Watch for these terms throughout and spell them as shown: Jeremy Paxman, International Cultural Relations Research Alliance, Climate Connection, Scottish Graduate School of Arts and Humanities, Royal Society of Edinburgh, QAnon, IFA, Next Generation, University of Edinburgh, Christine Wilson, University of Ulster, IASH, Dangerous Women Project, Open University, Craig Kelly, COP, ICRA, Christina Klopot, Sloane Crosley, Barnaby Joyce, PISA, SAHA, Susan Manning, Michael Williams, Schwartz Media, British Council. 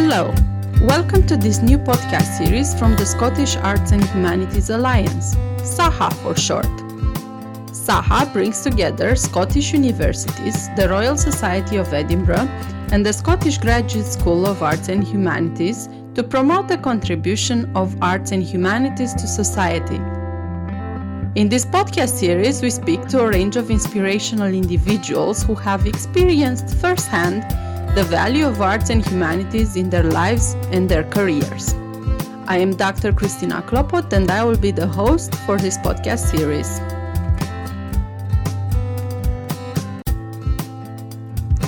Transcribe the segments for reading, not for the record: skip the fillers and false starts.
Hello, welcome to this new podcast series from the Scottish Arts and Humanities Alliance, SAHA for short. SAHA brings together Scottish universities, the Royal Society of Edinburgh, and the Scottish Graduate School of Arts and Humanities to promote the contribution of arts and humanities to society. In this podcast series, we speak to a range of inspirational individuals who have experienced firsthand the value of arts and humanities in their lives and their careers. I am Dr. Christina Klopot, and I will be the host for this podcast series.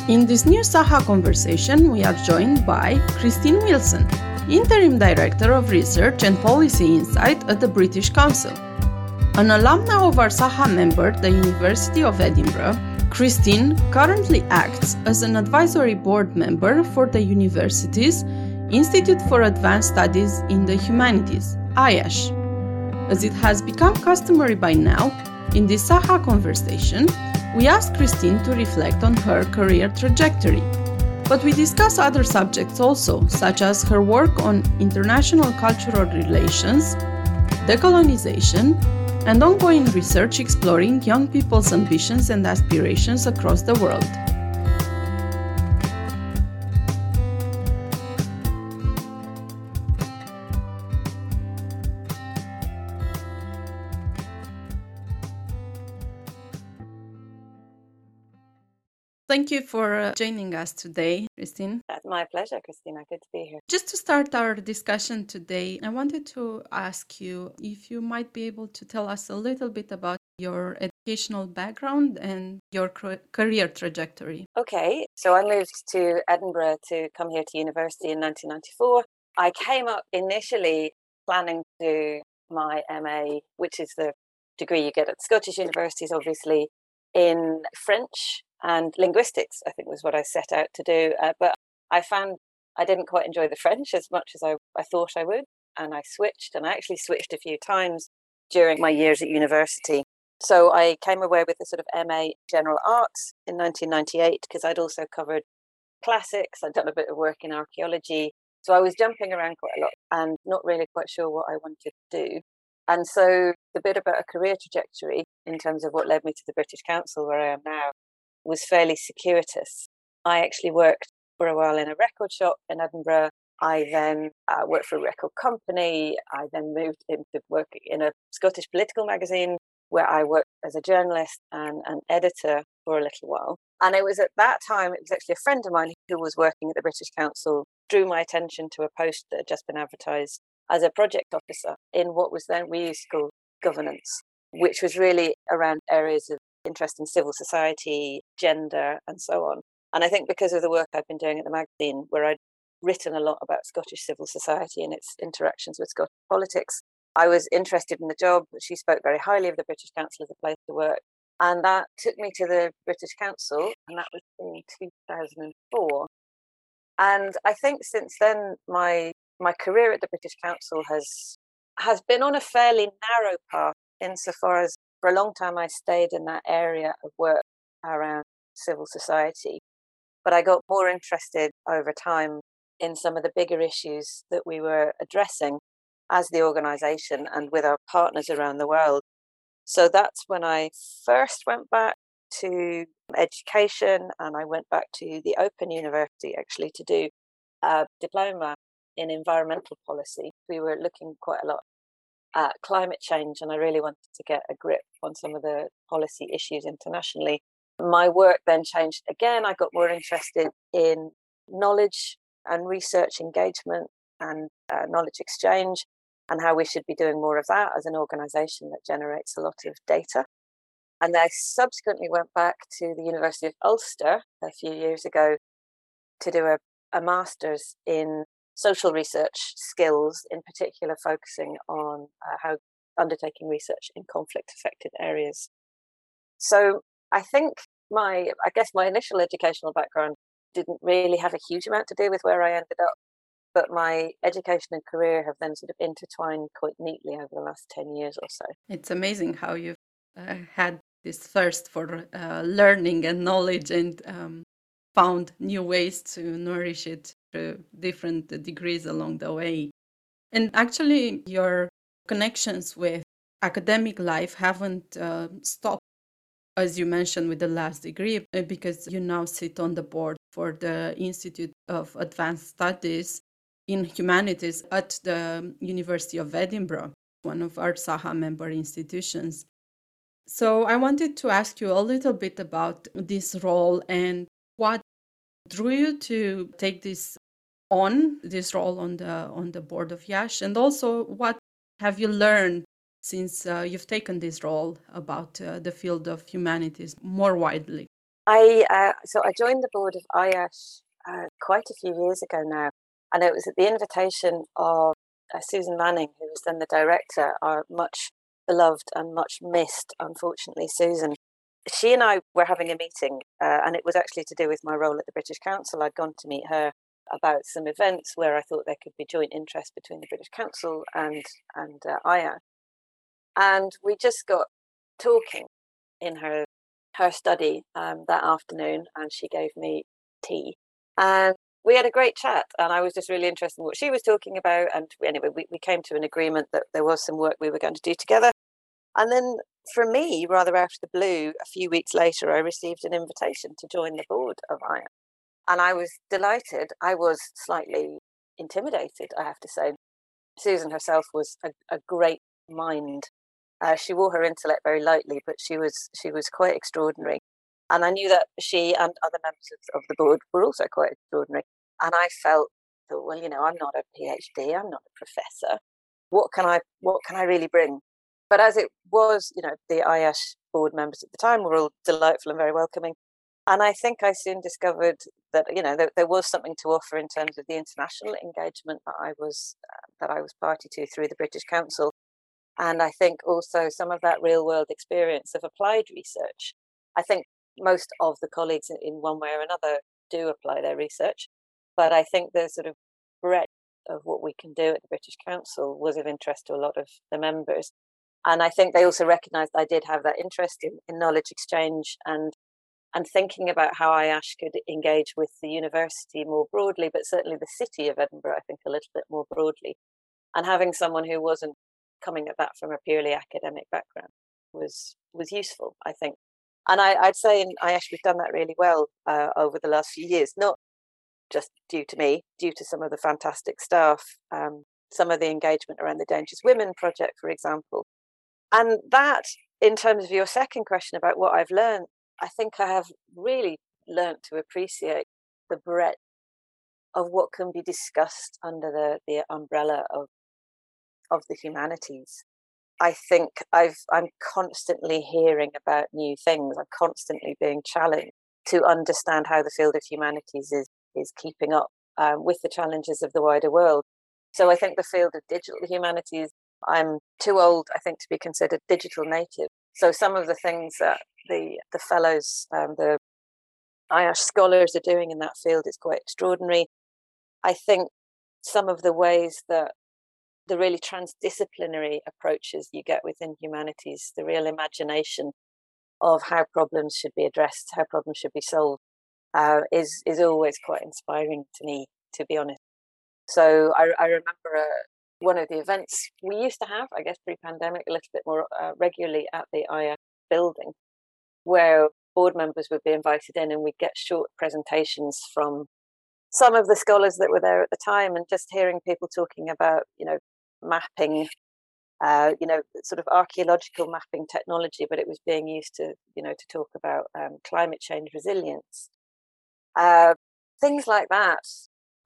In this new SAHA conversation, we are joined by Christine Wilson, Interim Director of Research and Policy Insight at the British Council. An alumna of our SAHA member, the University of Edinburgh, Christine currently acts as an advisory board member for the university's Institute for Advanced Studies in the Humanities, IASH. As it has become customary by now, in this SAHA conversation, we ask Christine to reflect on her career trajectory. But we discuss other subjects also, such as her work on international cultural relations, decolonization, and ongoing research exploring young people's ambitions and aspirations across the world. Thank you for joining us today, Christine. That's my pleasure, Christina. Good to be here. Just to start our discussion today, I wanted to ask you if you might be able to tell us a little bit about your educational background and your career trajectory. Okay, so I moved to Edinburgh to come here to university in 1994. I came up initially planning to do my MA, which is the degree you get at Scottish universities, obviously, in French and linguistics, I think was what I set out to do. But I found I didn't quite enjoy the French as much as I thought I would. And I switched, and I actually switched a few times during my years at university. So I came away with a sort of MA General Arts in 1998, because I'd also covered classics. I'd done a bit of work in archaeology. So I was jumping around quite a lot and not really quite sure what I wanted to do. And so the bit about a career trajectory in terms of what led me to the British Council, where I am now, was fairly circuitous. I actually worked for a while in a record shop in Edinburgh. I then worked for a record company. I then moved into working in a Scottish political magazine where I worked as a journalist and an editor for a little while. And it was at that time, it was actually a friend of mine who was working at the British Council, drew my attention to a post that had just been advertised as a project officer in what was then, we used to call governance, which was really around areas of interest in civil society, gender, and so on. And I think because of the work I've been doing at the magazine, where I'd written a lot about Scottish civil society and its interactions with Scottish politics, I was interested in the job. She spoke very highly of the British Council as a place to work. And that took me to the British Council, and that was in 2004. And I think since then, my career at the British Council has been on a fairly narrow path insofar as for a long time, I stayed in that area of work around civil society, but I got more interested over time in some of the bigger issues that we were addressing as the organisation and with our partners around the world. So that's when I first went back to education, and I went back to the Open University actually to do a diploma in environmental policy. We were looking quite a lot at climate change, and I really wanted to get a grip on some of the policy issues internationally. My work then changed again. I got more interested in knowledge and research engagement and knowledge exchange, and how we should be doing more of that as an organisation that generates a lot of data. And I subsequently went back to the University of Ulster a few years ago to do a master's in social research skills, in particular focusing on how undertaking research in conflict-affected areas. So I think my initial educational background didn't really have a huge amount to do with where I ended up, but my education and career have then sort of intertwined quite neatly over the last 10 years or so. It's amazing how you've had this thirst for learning and knowledge and found new ways to nourish it through different degrees along the way. And actually, your connections with academic life haven't stopped, as you mentioned, with the last degree, because you now sit on the board for the Institute of Advanced Studies in Humanities at the University of Edinburgh, one of our SAHA member institutions. So I wanted to ask you a little bit about this role and what drew you to take this role on the board of IASH, and also what have you learned since you've taken this role about the field of humanities more widely? So I joined the board of IASH quite a few years ago now, and it was at the invitation of Susan Manning, who was then the director, our much beloved and much missed, unfortunately, Susan. She and I were having a meeting, and it was actually to do with my role at the British Council. I'd gone to meet her about some events where I thought there could be joint interest between the British Council and IASH. And we just got talking in her study that afternoon, and she gave me tea. And we had a great chat, and I was just really interested in what she was talking about. And anyway, we came to an agreement that there was some work we were going to do together. And then for me, rather out of the blue, a few weeks later, I received an invitation to join the board of IASH. And I was delighted. I was slightly intimidated, I have to say. Susan herself was a great mind. She wore her intellect very lightly, but she was quite extraordinary. And I knew that she and other members of the board were also quite extraordinary. And I thought, well, you know, I'm not a PhD, I'm not a professor. What can I really bring? But as it was, you know, the IASH board members at the time were all delightful and very welcoming. And I think I soon discovered that, you know, there was something to offer in terms of the international engagement that I was party to through the British Council. And I think also some of that real world experience of applied research. I think most of the colleagues in one way or another do apply their research, but I think the sort of breadth of what we can do at the British Council was of interest to a lot of the members. And I think they also recognised I did have that interest in knowledge exchange and thinking about how IASH could engage with the university more broadly, but certainly the city of Edinburgh, I think, a little bit more broadly. And having someone who wasn't coming at that from a purely academic background was useful, I think. And I'd say in IASH we've done that really well over the last few years, not just due to me, due to some of the fantastic staff, some of the engagement around the Dangerous Women Project, for example. And that, in terms of your second question about what I've learned, I think I have really learnt to appreciate the breadth of what can be discussed under the umbrella of the humanities. I think I'm constantly hearing about new things. I'm constantly being challenged to understand how the field of humanities is keeping up with the challenges of the wider world. So I think the field of digital humanities, I'm too old, I think, to be considered digital native. So some of the things that the fellows, the IASH scholars are doing in that field is quite extraordinary. I think some of the ways that the really transdisciplinary approaches you get within humanities, the real imagination of how problems should be addressed, how problems should be solved, is always quite inspiring to me, to be honest. So I remember one of the events we used to have, I guess pre-pandemic, a little bit more regularly at the IASH building, where board members would be invited in and we'd get short presentations from some of the scholars that were there at the time, and just hearing people talking about, you know, mapping, you know, sort of archaeological mapping technology, but it was being used to, you know, to talk about climate change resilience. Things like that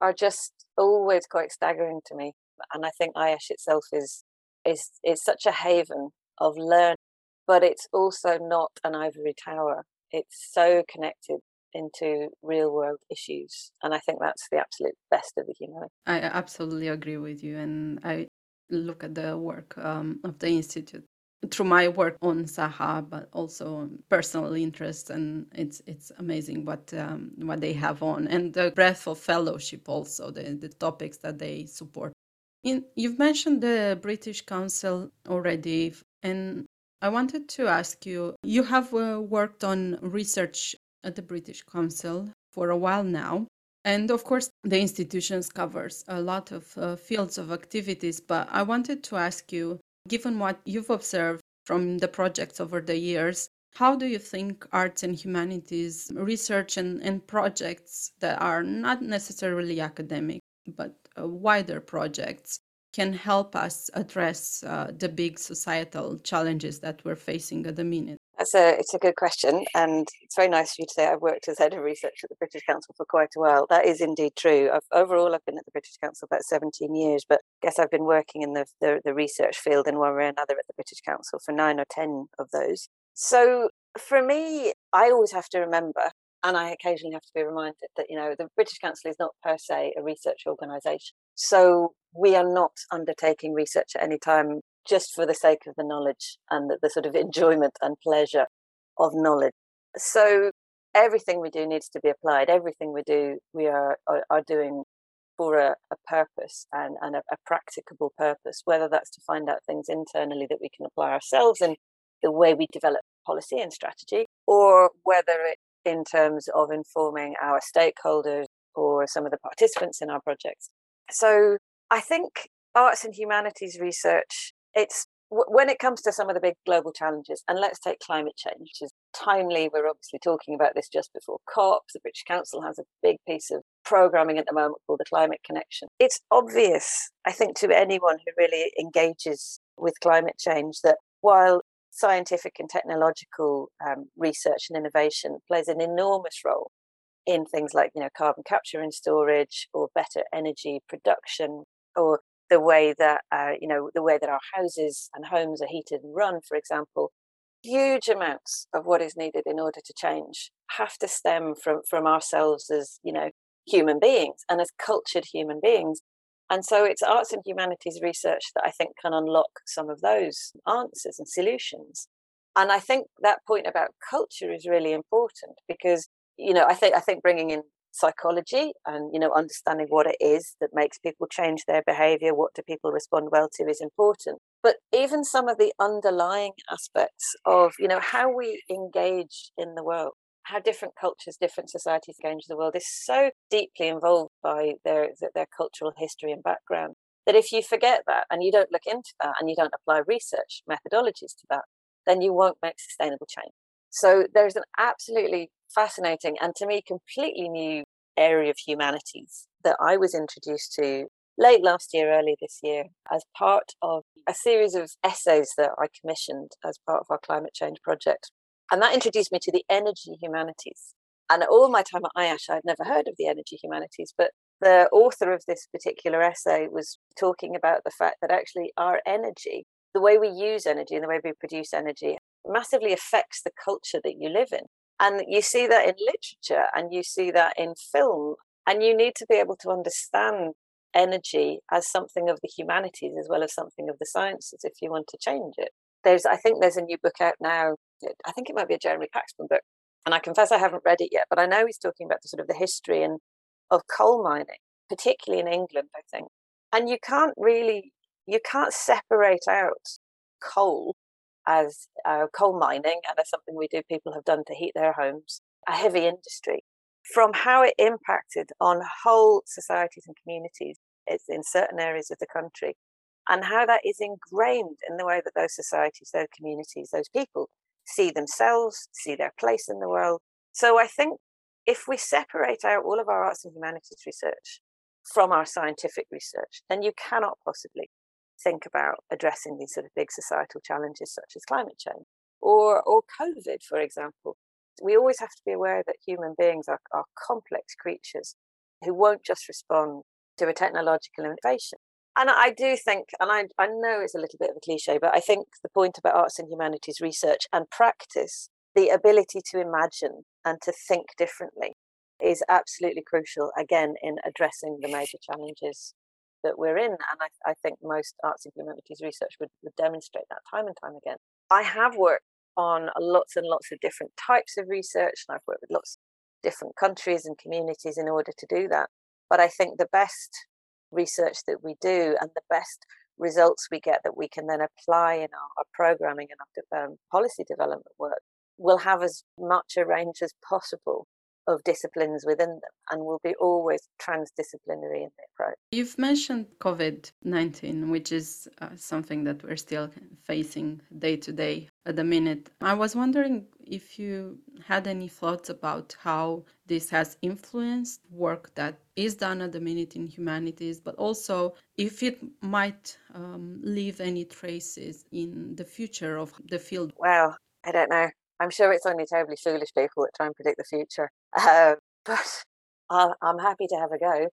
are just always quite staggering to me. And I think IASH itself is such a haven of learning, but it's also not an ivory tower. It's so connected into real world issues. And I think that's the absolute best of the humanities. I absolutely agree with you. And I look at the work of the Institute through my work on SAHA, but also personal interests. And it's amazing what they have on, and the breadth of fellowship also, the topics that they support. You've mentioned the British Council already, and I wanted to ask you, you have worked on research at the British Council for a while now. And of course, the institutions covers a lot of fields of activities, but I wanted to ask you, given what you've observed from the projects over the years, how do you think arts and humanities research and projects that are not necessarily academic, but wider projects can help us address the big societal challenges that we're facing at the minute? It's a good question, and it's very nice of you to say I've worked as head of research at the British Council for quite a while. That is indeed true. Overall, I've been at the British Council about 17 years, but I guess I've been working in the research field in one way or another at the British Council for 9 or 10 of those. So for me, I always have to remember, and I occasionally have to be reminded that, you know, the British Council is not per se a research organisation. So we are not undertaking research at any time just for the sake of the knowledge and the sort of enjoyment and pleasure of knowledge. So everything we do needs to be applied. Everything we do, we are doing for a purpose and a practicable purpose, whether that's to find out things internally that we can apply ourselves in the way we develop policy and strategy, or whether it's in terms of informing our stakeholders or some of the participants in our projects. So I think arts and humanities research, it's when it comes to some of the big global challenges, and let's take climate change, which is timely. We're obviously talking about this just before COP. The British Council has a big piece of programming at the moment called the Climate Connection. It's obvious, I think, to anyone who really engages with climate change that while scientific and technological research and innovation plays an enormous role in things like, you know, carbon capture and storage, or better energy production, or the way that the way that our houses and homes are heated and run, for example. Huge amounts of what is needed in order to change have to stem from ourselves as, you know, human beings and as cultured human beings. And so it's arts and humanities research that I think can unlock some of those answers and solutions. And I think that point about culture is really important because, you know, I think bringing in psychology and, you know, understanding what it is that makes people change their behavior, what do people respond well to, is important. But even some of the underlying aspects of, you know, how we engage in the world, how different cultures, different societies engage the world is so deeply involved by their cultural history and background that if you forget that and you don't look into that and you don't apply research methodologies to that, then you won't make sustainable change. So there's an absolutely fascinating and to me completely new area of humanities that I was introduced to late last year, early this year, as part of a series of essays that I commissioned as part of our climate change project. And that introduced me to the energy humanities. And all my time at IASH, I'd never heard of the energy humanities, but the author of this particular essay was talking about the fact that actually our energy, the way we use energy and the way we produce energy, massively affects the culture that you live in. And you see that in literature and you see that in film. And you need to be able to understand energy as something of the humanities as well as something of the sciences if you want to change it. I think there's a new book out now. I think it might be a Jeremy Paxman book. And I confess I haven't read it yet, but I know he's talking about the sort of the history and of coal mining, particularly in England, I think. And you can't separate out coal as coal mining, and as something we do, people have done to heat their homes, a heavy industry, from how it impacted on whole societies and communities in certain areas of the country, and how that is ingrained in the way that those societies, those communities, those people see themselves, see their place in the world. So I think if we separate out all of our arts and humanities research from our scientific research, then you cannot possibly think about addressing these sort of big societal challenges such as climate change or COVID, for example. We always have to be aware that human beings are complex creatures who won't just respond to a technological innovation. And I do think, and I know it's a little bit of a cliche, but I think the point about arts and humanities research and practice, the ability to imagine and to think differently, is absolutely crucial, again, in addressing the major challenges that we're in. And I think most arts and humanities research would demonstrate that time and time again. I have worked on lots and lots of different types of research, and I've worked with lots of different countries and communities in order to do that. But I think the best research that we do and the best results we get that we can then apply in our programming and our policy development work will have as much a range as possible of disciplines within them and will be always transdisciplinary in their approach. You've mentioned COVID-19, which is something that we're still facing day to day at the minute. I was wondering if you had any thoughts about how this has influenced work that is done at the minute in humanities, but also if it might leave any traces in the future of the field. Well, I don't know. I'm sure it's only terribly foolish people that try and predict the future, but I'm happy to have a go.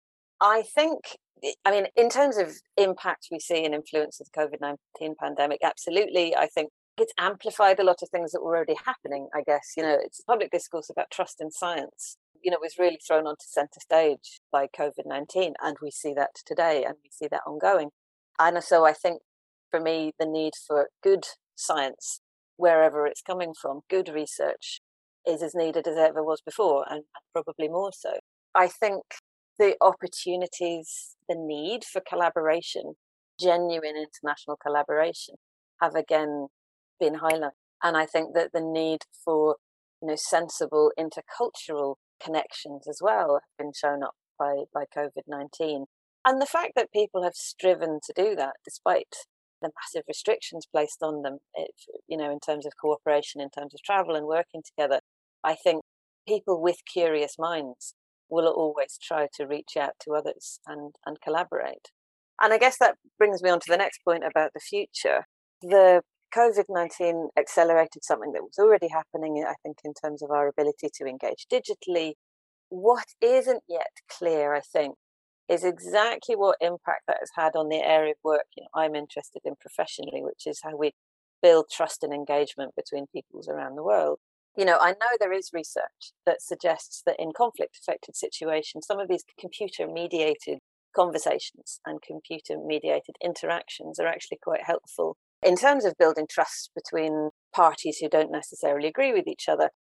I think, I mean, in terms of impact we see and influence of the COVID-19 pandemic, absolutely. I think it's amplified a lot of things that were already happening, I guess. You know, it's public discourse about trust in science, you know, was really thrown onto centre stage by COVID-19, and we see that today and we see that ongoing. And so I think, for me, the need for good science, wherever it's coming from, good research is as needed as it ever was before, and probably more so. I think the opportunities, the need for collaboration, genuine international collaboration, have again been highlighted. And I think that the need for, you know, sensible intercultural connections as well have been shown up by COVID-19. And the fact that people have striven to do that despite the massive restrictions placed on them, you know, in terms of cooperation, in terms of travel and working together. I think people with curious minds will always try to reach out to others and collaborate. And I guess that brings me on to the next point about the future. The COVID-19 accelerated something that was already happening, I think, in terms of our ability to engage digitally. What isn't yet clear, I think, is exactly what impact that has had on the area of work, you know, I'm interested in professionally, which is how we build trust and engagement between peoples around the world. You know, I know there is research that suggests that in conflict-affected situations, some of these computer-mediated conversations and computer-mediated interactions are actually quite helpful in terms of building trust between parties who don't necessarily agree with each other,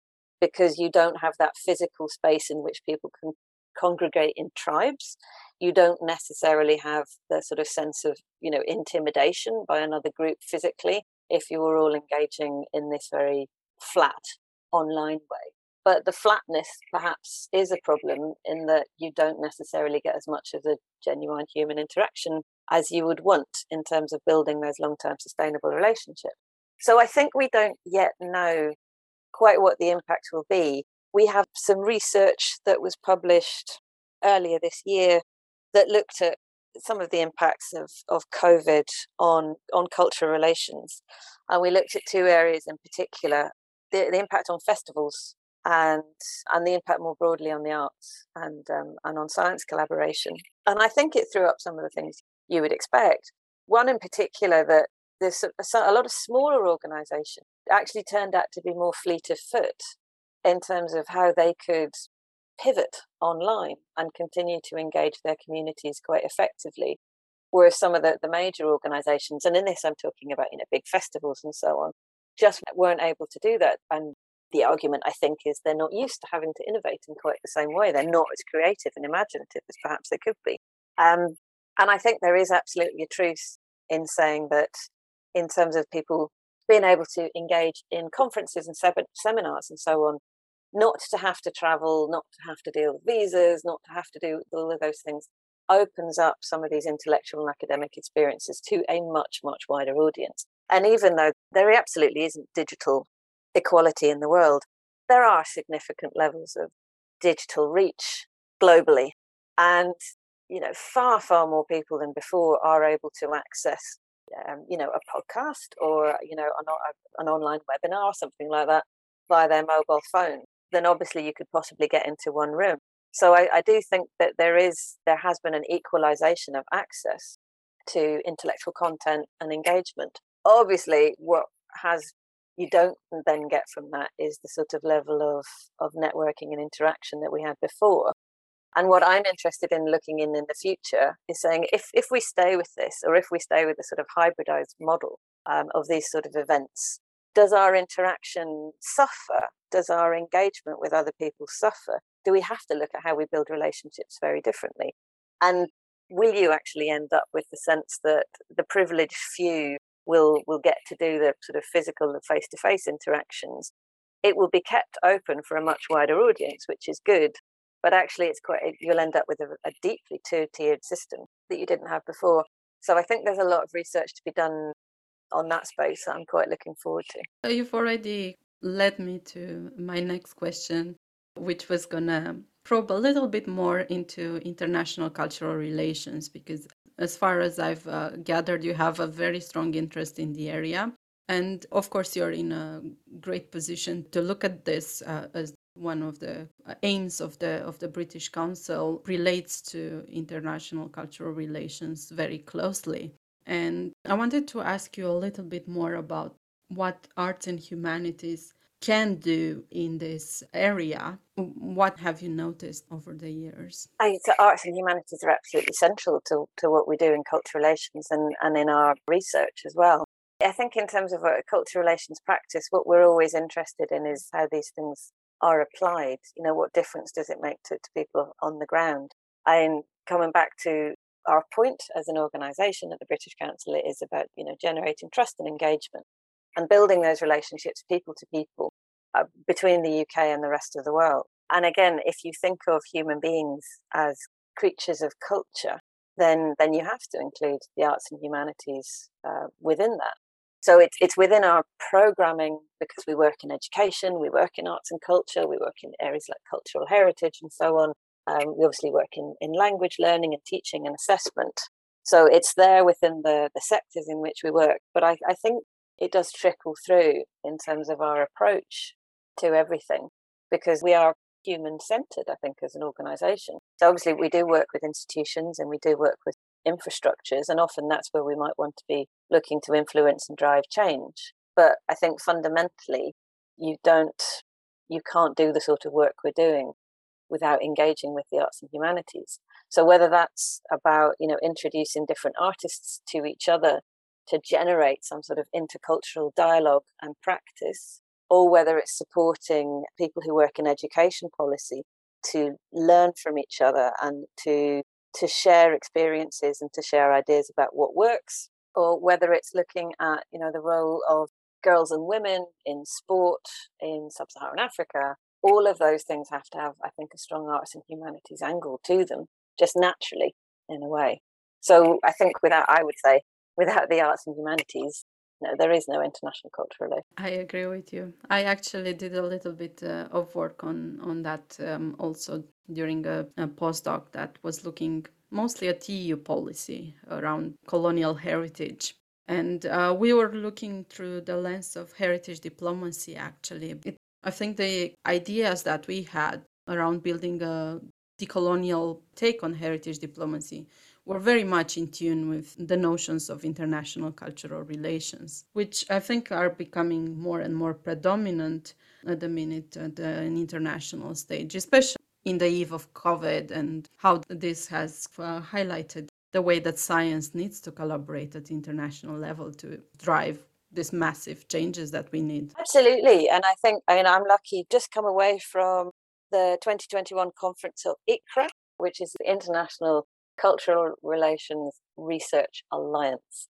because you don't have that physical space in which people can congregate in tribes. You don't necessarily have the sort of sense of, you know, intimidation by another group physically if you were all engaging in this very flat online way. But the flatness perhaps is a problem in that you don't necessarily get as much of the genuine human interaction as you would want in terms of building those long-term sustainable relationships. So I think we don't yet know quite what the impact will be. We have some research that was published earlier this year that looked at some of the impacts of COVID on cultural relations. And we looked at two areas in particular, the impact on festivals and the impact more broadly on the arts and on science collaboration. And I think it threw up some of the things you would expect. One in particular, that there's a lot of smaller organisations actually turned out to be more fleet of foot in terms of how they could pivot online and continue to engage their communities quite effectively, whereas some of the major organisations, and in this I'm talking about, you know, big festivals and so on, just weren't able to do that. And the argument, I think, is they're not used to having to innovate in quite the same way. They're not as creative and imaginative as perhaps they could be. And I think there is absolutely a truth in saying that in terms of people being able to engage in conferences and seminars and so on, not to have to travel, not to have to deal with visas, not to have to do all of those things, opens up some of these intellectual and academic experiences to a much, much wider audience. And even though there absolutely isn't digital equality in the world, there are significant levels of digital reach globally. And, you know, far, far more people than before are able to access, you know, a podcast or, you know, an online webinar or something like that via their mobile phone than obviously you could possibly get into one room. So I do think that there has been an equalization of access to intellectual content and engagement. Obviously, you don't then get from that is the sort of level of networking and interaction that we had before. And what I'm interested in looking in the future is saying if we stay with this, or if we stay with the sort of hybridized model of these sort of events, does our interaction suffer? Does our engagement with other people suffer? Do we have to look at how we build relationships very differently? And will you actually end up with the sense that the privileged few will get to do the sort of physical and face-to-face interactions, it will be kept open for a much wider audience, which is good. But actually, it's you'll end up with a deeply two-tiered system that you didn't have before. So I think there's a lot of research to be done on that space that I'm quite looking forward to. So you've already led me to my next question, which was going to probe a little bit more into international cultural relations, because as far as I've gathered, you have a very strong interest in the area. And of course, you're in a great position to look at this as one of the aims of the British Council relates to international cultural relations very closely. And I wanted to ask you a little bit more about what arts and humanities can do in this area. What have you noticed over the years? So arts and humanities are absolutely central to what we do in cultural relations and in our research as well. I think in terms of our cultural relations practice, what we're always interested in is how these things are applied. You know, what difference does it make to people on the ground? And coming back to our point as an organisation at the British Council, it is about, you know, generating trust and engagement and building those relationships people to people between the UK and the rest of the world. And again, if you think of human beings as creatures of culture, then you have to include the arts and humanities within that. So it's within our programming, because we work in education, we work in arts and culture, we work in areas like cultural heritage and so on. We obviously work in language learning and teaching and assessment. So it's there within the sectors in which we work. But I think it does trickle through in terms of our approach to everything, because we are human-centred, I think, as an organisation. So obviously we do work with institutions and we do work with infrastructures, and often that's where we might want to be looking to influence and drive change. But I think fundamentally you can't do the sort of work we're doing without engaging with the arts and humanities. So whether that's about, you know, introducing different artists to each other to generate some sort of intercultural dialogue and practice, or whether it's supporting people who work in education policy to learn from each other and to share experiences and to share ideas about what works, or whether it's looking at, you know, the role of girls and women in sport in sub-Saharan Africa. All of those things have to have, I think, a strong arts and humanities angle to them, just naturally in a way. So I think without the arts and humanities, no, there is no international cultural life. I agree with you. I actually did a little bit of work on that also during a postdoc that was looking mostly at EU policy around colonial heritage. And we were looking through the lens of heritage diplomacy, actually. I think the ideas that we had around building a decolonial take on heritage diplomacy were very much in tune with the notions of international cultural relations, which I think are becoming more and more predominant at the minute at an international stage, especially in the eve of COVID, and how this has highlighted the way that science needs to collaborate at the international level to drive these massive changes that we need. Absolutely. And I think, I'm lucky, just come away from the 2021 conference of ICRA, which is the International Cultural Relations Research Alliance,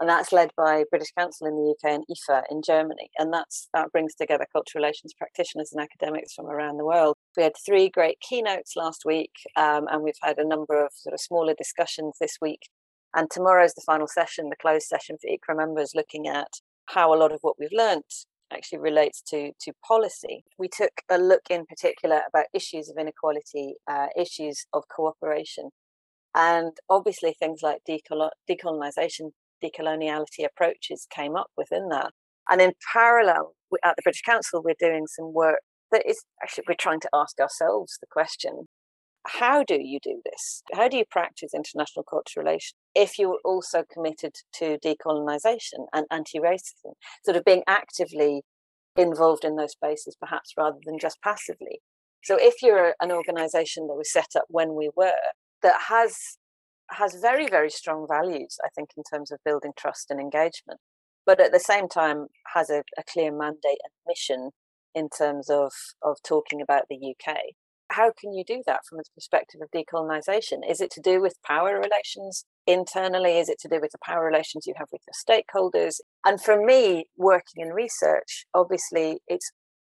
and that's led by British Council in the UK and IFA in Germany, and that brings together cultural relations practitioners and academics from around the world. We had 3 great keynotes last week, and we've had a number of sort of smaller discussions this week, and tomorrow's the final session, the closed session for ICRA members, looking at how a lot of what we've learnt actually relates to policy. We took a look in particular about issues of inequality, issues of cooperation, and obviously things like decolonisation, decoloniality approaches came up within that. And in parallel, at the British Council, we're doing some work that is actually, we're trying to ask ourselves the question, how do you do this? How do you practice international cultural relations if you're also committed to decolonisation and anti-racism, sort of being actively involved in those spaces perhaps rather than just passively? So if you're an organisation that was set up when we were, that has very, very strong values, I think, in terms of building trust and engagement, but at the same time has a clear mandate and mission in terms of talking about the UK. How can you do that from its perspective of decolonisation? Is it to do with power relations internally? Is it to do with the power relations you have with your stakeholders? And for me, working in research, obviously, it's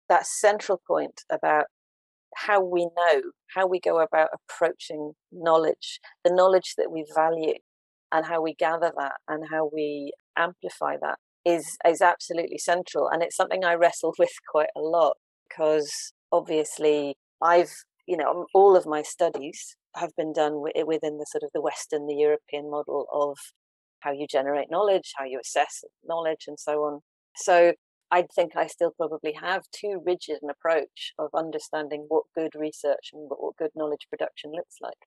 that central point about how we know, how we go about approaching knowledge, the knowledge that we value, and how we gather that and how we amplify that is absolutely central. And it's something I wrestle with quite a lot, because obviously all of my studies have been done within the sort of the Western, the European model of how you generate knowledge, how you assess knowledge, and so on. So I think I still probably have too rigid an approach of understanding what good research and what good knowledge production looks like.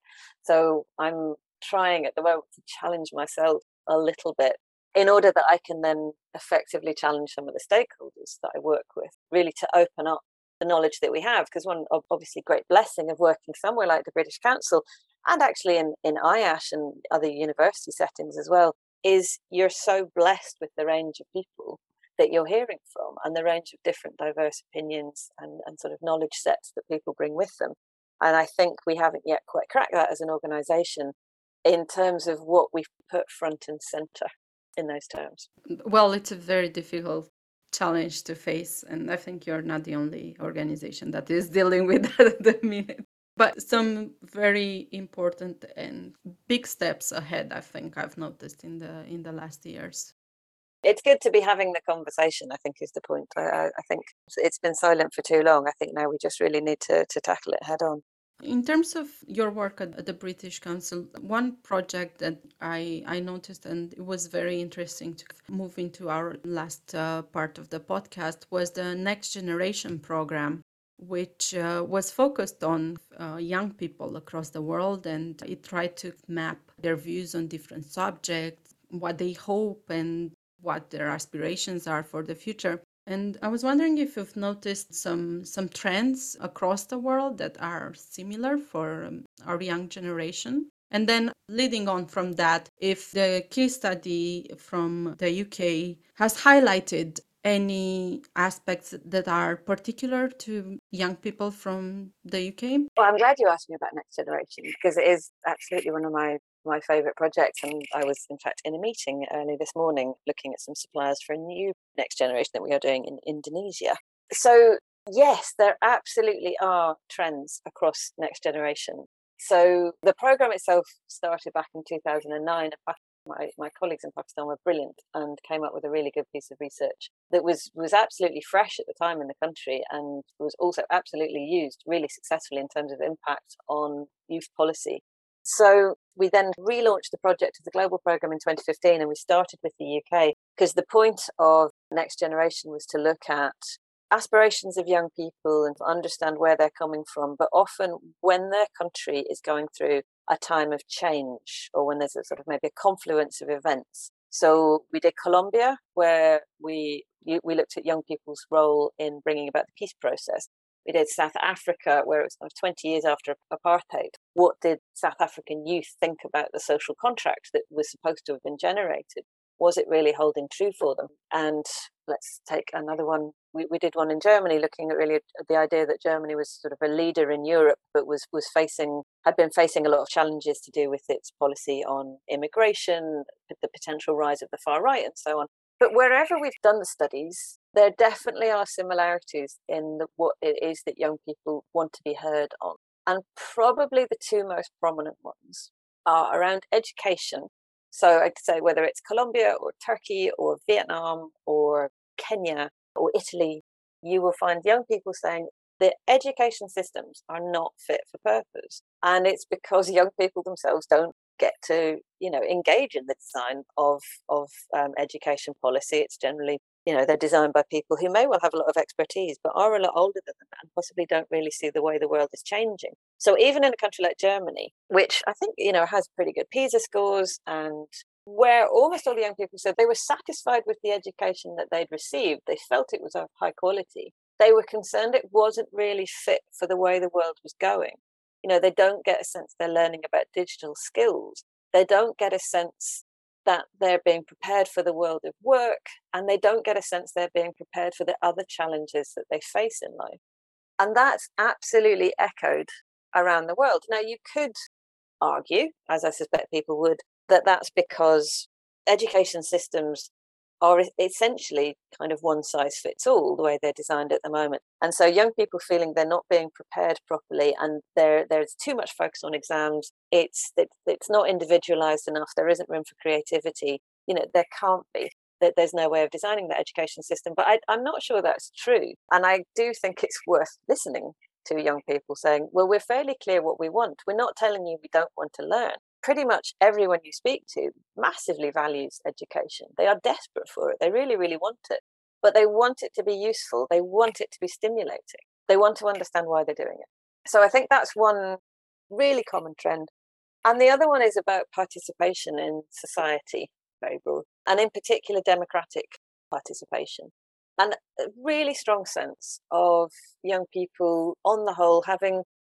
So I'm trying at the moment to challenge myself a little bit in order that I can then effectively challenge some of the stakeholders that I work with, really to open up the knowledge that we have. Because one obviously great blessing of working somewhere like the British Council, and actually in IASH and other university settings as well, is you're so blessed with the range of people that you're hearing from and the range of different diverse opinions and sort of knowledge sets that people bring with them. And I think we haven't yet quite cracked that as an organisation in terms of what we've put front and centre in those terms. Well, it's a very difficult challenge to face, and I think you're not the only organisation that is dealing with that at the minute. But some very important and big steps ahead, I think I've noticed in the last years. It's good to be having the conversation, I think, is the point. I think it's been silent for too long. I think now we just really need to tackle it head on. In terms of your work at the British Council, one project that I noticed, and it was very interesting to move into our last part of the podcast, was the Next Generation program, which was focused on young people across the world, and it tried to map their views on different subjects, what they hope and what their aspirations are for the future. And I was wondering if you've noticed some trends across the world that are similar for our young generation. And then leading on from that, if the case study from the UK has highlighted any aspects that are particular to young people from the UK? Well, I'm glad you asked me about Next Generation, because it is absolutely one of my favourite projects. And I was, in fact, in a meeting early this morning looking at some suppliers for a new Next Generation that we are doing in Indonesia. So, yes, there absolutely are trends across Next Generation. So the programme itself started back in 2009. My colleagues in Pakistan were brilliant and came up with a really good piece of research that was absolutely fresh at the time in the country, and was also absolutely used really successfully in terms of impact on youth policy. So we then relaunched the project as a global programme in 2015, and we started with the UK, because the point of Next Generation was to look at aspirations of young people and understand where they're coming from. But often when their country is going through a time of change, or when there's a sort of maybe a confluence of events. So we did Colombia, where we looked at young people's role in bringing about the peace process. We did South Africa, where it was 20 years after apartheid. What did South African youth think about the social contract that was supposed to have been generated? Was it really holding true for them? And let's take another one. We did one in Germany, looking at really the idea that Germany was sort of a leader in Europe, but had been facing a lot of challenges to do with its policy on immigration, the potential rise of the far right, and so on. But wherever we've done the studies, there definitely are similarities in what it is that young people want to be heard on. And probably the two most prominent ones are around education. So I'd say whether it's Colombia or Turkey or Vietnam or Kenya or Italy, you will find young people saying the education systems are not fit for purpose. And it's because young people themselves don't get to, engage in the design of education policy. It's generally, they're designed by people who may well have a lot of expertise, but are a lot older than them and possibly don't really see the way the world is changing. So even in a country like Germany, which I think, has pretty good PISA scores, and where almost all the young people said they were satisfied with the education that they'd received, they felt it was of high quality, they were concerned it wasn't really fit for the way the world was going. They don't get a sense they're learning about digital skills. They don't get a sense that they're being prepared for the world of work, and they don't get a sense they're being prepared for the other challenges that they face in life. And that's absolutely echoed around the world. Now, you could argue, as I suspect people would, that that's because education systems are essentially kind of one size fits all, the way they're designed at the moment. And so young people feeling they're not being prepared properly, and there's too much focus on exams. It's not individualized enough. There isn't room for creativity. You know, there can't be. That there's no way of designing that education system. But I'm not sure that's true. And I do think it's worth listening to young people saying, well, we're fairly clear what we want. We're not telling you we don't want to learn. Pretty much everyone you speak to massively values education. They are desperate for it. They really, really want it. But they want it to be useful. They want it to be stimulating. They want to understand why they're doing it. So I think that's one really common trend. And the other one is about participation in society, very broad, and in particular democratic participation. And a really strong sense of young people, on the whole,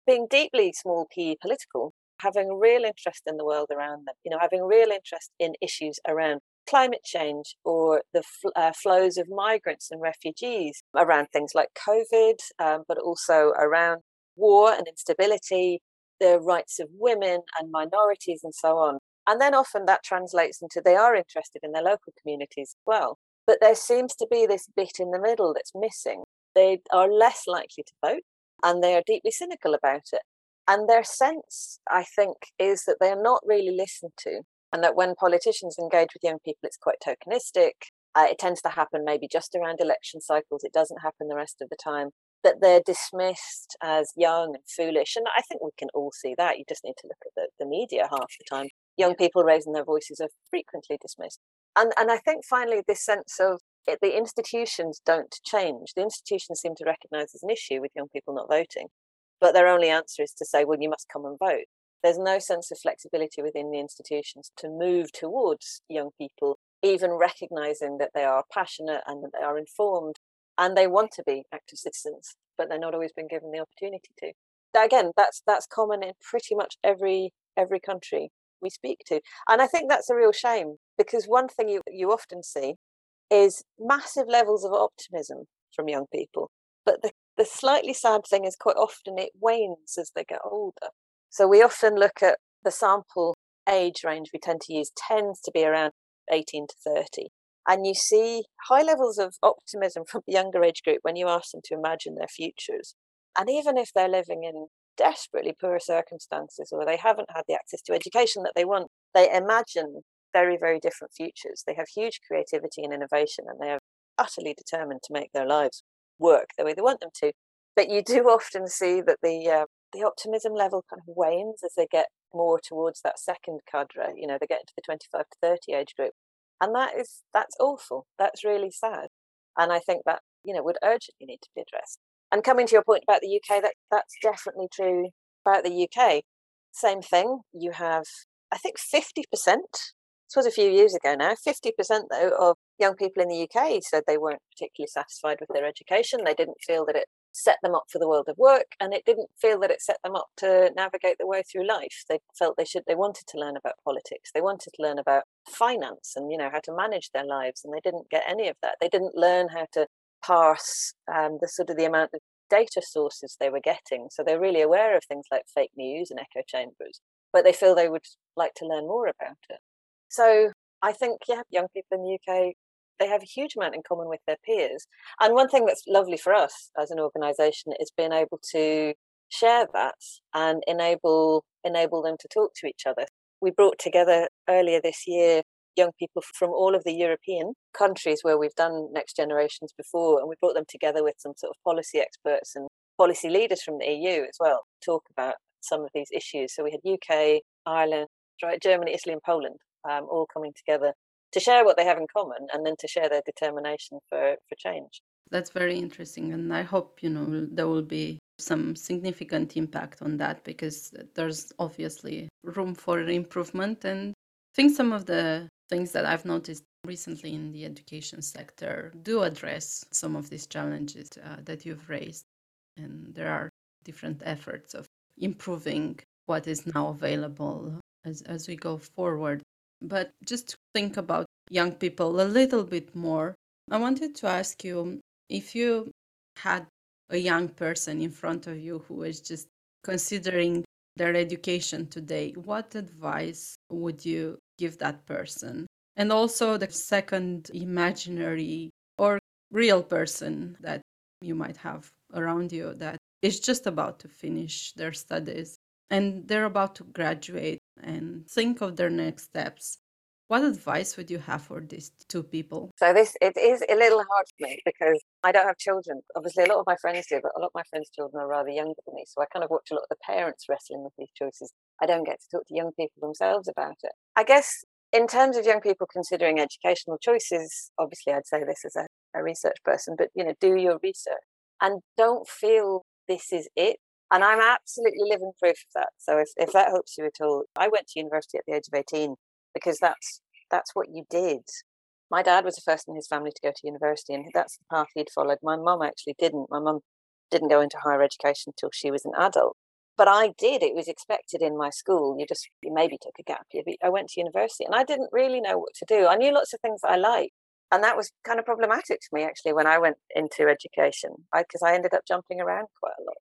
being deeply small p political, having a real interest in the world around them, you know, having a real interest in issues around climate change or the flows of migrants and refugees, around things like COVID, but also around war and instability, the rights of women and minorities and so on. And then often that translates into they are interested in their local communities as well. But there seems to be this bit in the middle that's missing. They are less likely to vote, and they are deeply cynical about it. And their sense, I think, is that they are not really listened to, and that when politicians engage with young people, it's quite tokenistic. It tends to happen maybe just around election cycles. It doesn't happen the rest of the time. That they're dismissed as young and foolish. And I think we can all see that. You just need to look at the media half the time. Young people raising their voices are frequently dismissed. And I think finally this sense of the institutions don't change. The institutions seem to recognise as an issue with young people not voting. But their only answer is to say, well, you must come and vote. There's no sense of flexibility within the institutions to move towards young people, even recognising that they are passionate and that they are informed and they want to be active citizens, but they're not always been given the opportunity to. Again, that's common in pretty much every country we speak to. And I think that's a real shame, because one thing you often see is massive levels of optimism from young people. But the slightly sad thing is quite often it wanes as they get older. So we often look at the sample age range we tend to use tends to be around 18 to 30. And you see high levels of optimism from the younger age group when you ask them to imagine their futures. And even if they're living in desperately poor circumstances or they haven't had the access to education that they want, they imagine very, very different futures. They have huge creativity and innovation, and they are utterly determined to make their lives work the way they want them to. But you do often see that the optimism level kind of wanes as they get more towards that second cadre. You know, they get into the 25 to 30 age group, and that's awful. That's really sad, and I think that, you know, would urgently need to be addressed. And coming to your point about the UK, that's definitely true about the UK. Same thing. You have, I think, 50%. This was a few years ago now. 50% though of young people in the UK said they weren't particularly satisfied with their education. They didn't feel that it set them up for the world of work, and it didn't feel that it set them up to navigate their way through life. They felt they wanted to learn about politics. They wanted to learn about finance and, you know, how to manage their lives, and they didn't get any of that. They didn't learn how to pass the amount of data sources they were getting. So they're really aware of things like fake news and echo chambers, but they feel they would like to learn more about it. So I think, yeah, young people in the UK, they have a huge amount in common with their peers. And one thing that's lovely for us as an organisation is being able to share that and enable them to talk to each other. We brought together earlier this year young people from all of the European countries where we've done Next Generations before, and we brought them together with some sort of policy experts and policy leaders from the EU as well to talk about some of these issues. So we had UK, Ireland, Germany, Italy and Poland all coming together to share what they have in common and then to share their determination for change. That's very interesting, and I hope, you know, there will be some significant impact on that, because there's obviously room for improvement. And I think some of the things that I've noticed recently in the education sector do address some of these challenges that you've raised, and there are different efforts of improving what is now available as we go forward. But just to think about young people a little bit more, I wanted to ask you, if you had a young person in front of you who was just considering their education today, what advice would you give that person And also the second imaginary or real person that you might have around you that is just about to finish their studies and they're about to graduate and think of their next steps. What advice would you have for these two people? So it is a little hard for me because I don't have children. Obviously, a lot of my friends do, but a lot of my friends' children are rather younger than me. So I kind of watch a lot of the parents wrestling with these choices. I don't get to talk to young people themselves about it. I guess in terms of young people considering educational choices, obviously, I'd say this as a research person, but, you know, do your research and don't feel this is it. And I'm absolutely living proof of that. So if that helps you at all, I went to university at the age of 18. Because that's what you did. My dad was the first in his family to go to university, and that's the path he'd followed. My mum actually didn't. My mum didn't go into higher education until she was an adult. But I did. It was expected in my school. You maybe took a gap year, but I went to university, and I didn't really know what to do. I knew lots of things that I liked, and that was kind of problematic for me, actually, when I went into education, because I ended up jumping around quite a lot.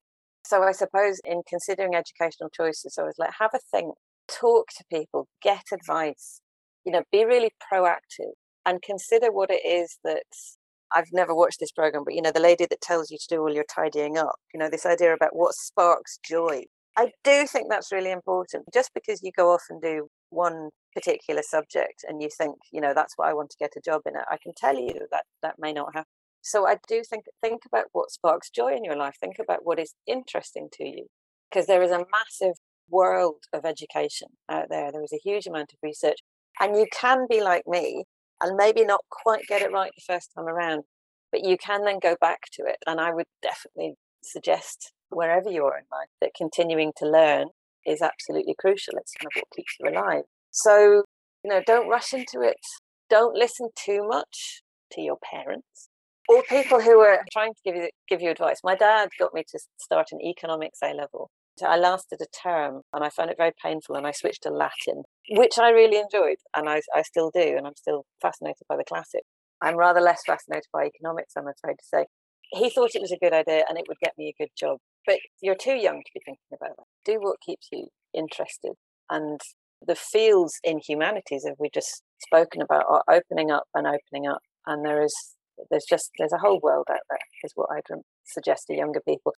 So I suppose in considering educational choices, I was like, have a think. Talk to people, get advice, you know, be really proactive and consider what it is that I've never watched this program, but, you know, the lady that tells you to do all your tidying up, you know, this idea about what sparks joy. I do think that's really important. Just because you go off and do one particular subject and you think, you know, that's what I want to get a job in it, I can tell you that may not happen. So I do think about what sparks joy in your life. Think about what is interesting to you, because there is a massive world of education out there. There is a huge amount of research, and you can be like me and maybe not quite get it right the first time around, but you can then go back to it. And I would definitely suggest, wherever you are in life, that continuing to learn is absolutely crucial. It's kind of what keeps you alive. So, you know, don't rush into it. Don't listen too much to your parents or people who are trying to give you advice. My dad got me to start an economics A level. I lasted a term and I found it very painful, and I switched to Latin, which I really enjoyed, and I still do, and I'm still fascinated by the classics. I'm rather less fascinated by economics, I'm afraid to say. He thought it was a good idea and it would get me a good job, but you're too young to be thinking about that. Do what keeps you interested, and the fields in humanities that we've just spoken about are opening up, and there's a whole world out there is what I'd suggest to younger people.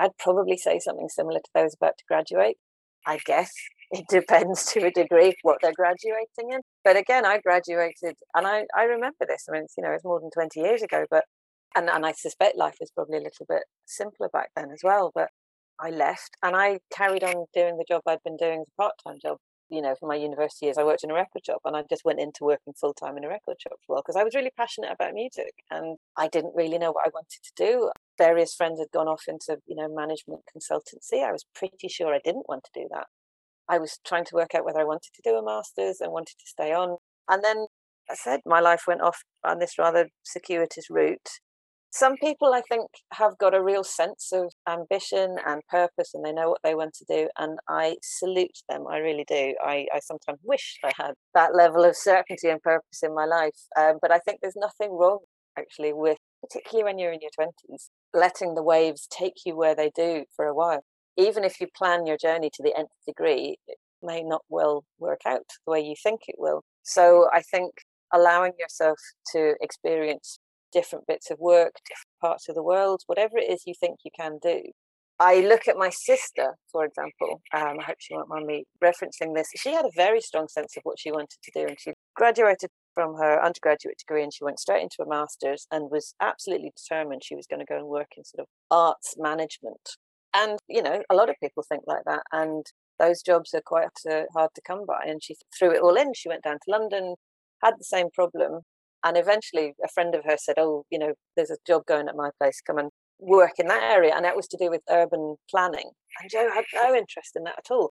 I'd probably say something similar to those about to graduate. I guess it depends to a degree what they're graduating in. But again, I graduated, and I remember this. I mean, it's, you know, it's more than 20 years ago, but and I suspect life was probably a little bit simpler back then as well. But I left and I carried on doing the job I'd been doing as a part-time job. You know, for my university years, I worked in a record shop, and I just went into working full-time in a record shop for a while because I was really passionate about music and I didn't really know what I wanted to do. Various friends had gone off into, you know, management consultancy. I was pretty sure I didn't want to do that. I was trying to work out whether I wanted to do a master's and wanted to stay on. And then, as I said, my life went off on this rather circuitous route. Some people, I think, have got a real sense of ambition and purpose, and they know what they want to do. And I salute them. I really do. I sometimes wish I had that level of certainty and purpose in my life. But I think there's nothing wrong, actually, with, particularly when you're in your 20s, letting the waves take you where they do for a while. Even if you plan your journey to the nth degree, it may not well work out the way you think it will. So I think allowing yourself to experience different bits of work, different parts of the world, whatever it is you think you can do. I look at my sister, for example. I hope she won't mind me referencing this. She had a very strong sense of what she wanted to do, and she graduated from her undergraduate degree and she went straight into a master's and was absolutely determined she was going to go and work in sort of arts management. And, you know, a lot of people think like that, and those jobs are quite hard to come by. And she threw it all in. She went down to London, had the same problem. And eventually a friend of hers said, oh, you know, there's a job going at my place, come and work in that area. And that was to do with urban planning. And Jo had no interest in that at all.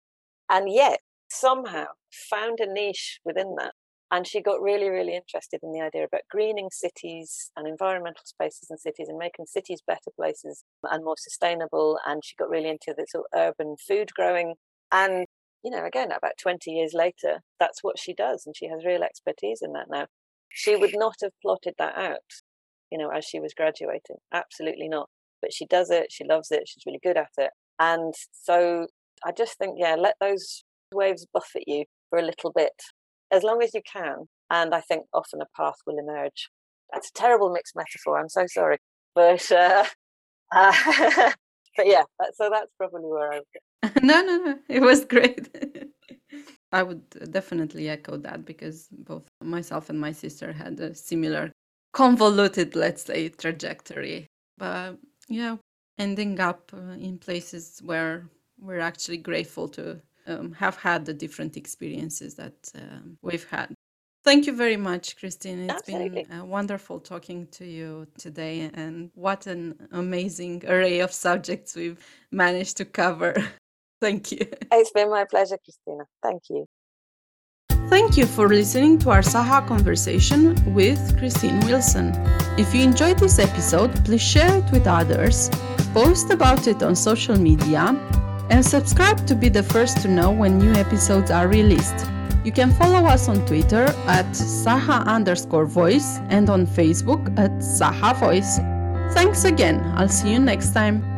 And yet somehow found a niche within that. And she got really, really interested in the idea about greening cities and environmental spaces in cities and making cities better places and more sustainable. And she got really into the sort of urban food growing. And, you know, again, about 20 years later, that's what she does. And she has real expertise in that now. She would not have plotted that out, you know, as she was graduating. Absolutely not. But she does it. She loves it. She's really good at it. And so I just think, yeah, let those waves buffet you for a little bit as long as you can. And I think often a path will emerge. That's a terrible mixed metaphor. I'm so sorry. But yeah, so that's probably where I was. No. It was great. I would definitely echo that, because both myself and my sister had a similar convoluted, let's say, trajectory. But yeah, ending up in places where we're actually grateful to have had the different experiences that we've had. Thank you very much, Christine. It's Absolutely. Been wonderful talking to you today, and what an amazing array of subjects we've managed to cover. Thank you. It's been my pleasure, Christina. Thank you. Thank you for listening to our SAHA conversation with Christine Wilson. If you enjoyed this episode, please share it with others, post about it on social media, and subscribe to be the first to know when new episodes are released. You can follow us on Twitter at @Saha_voice and on Facebook at @Saha Voice. Thanks again. I'll see you next time.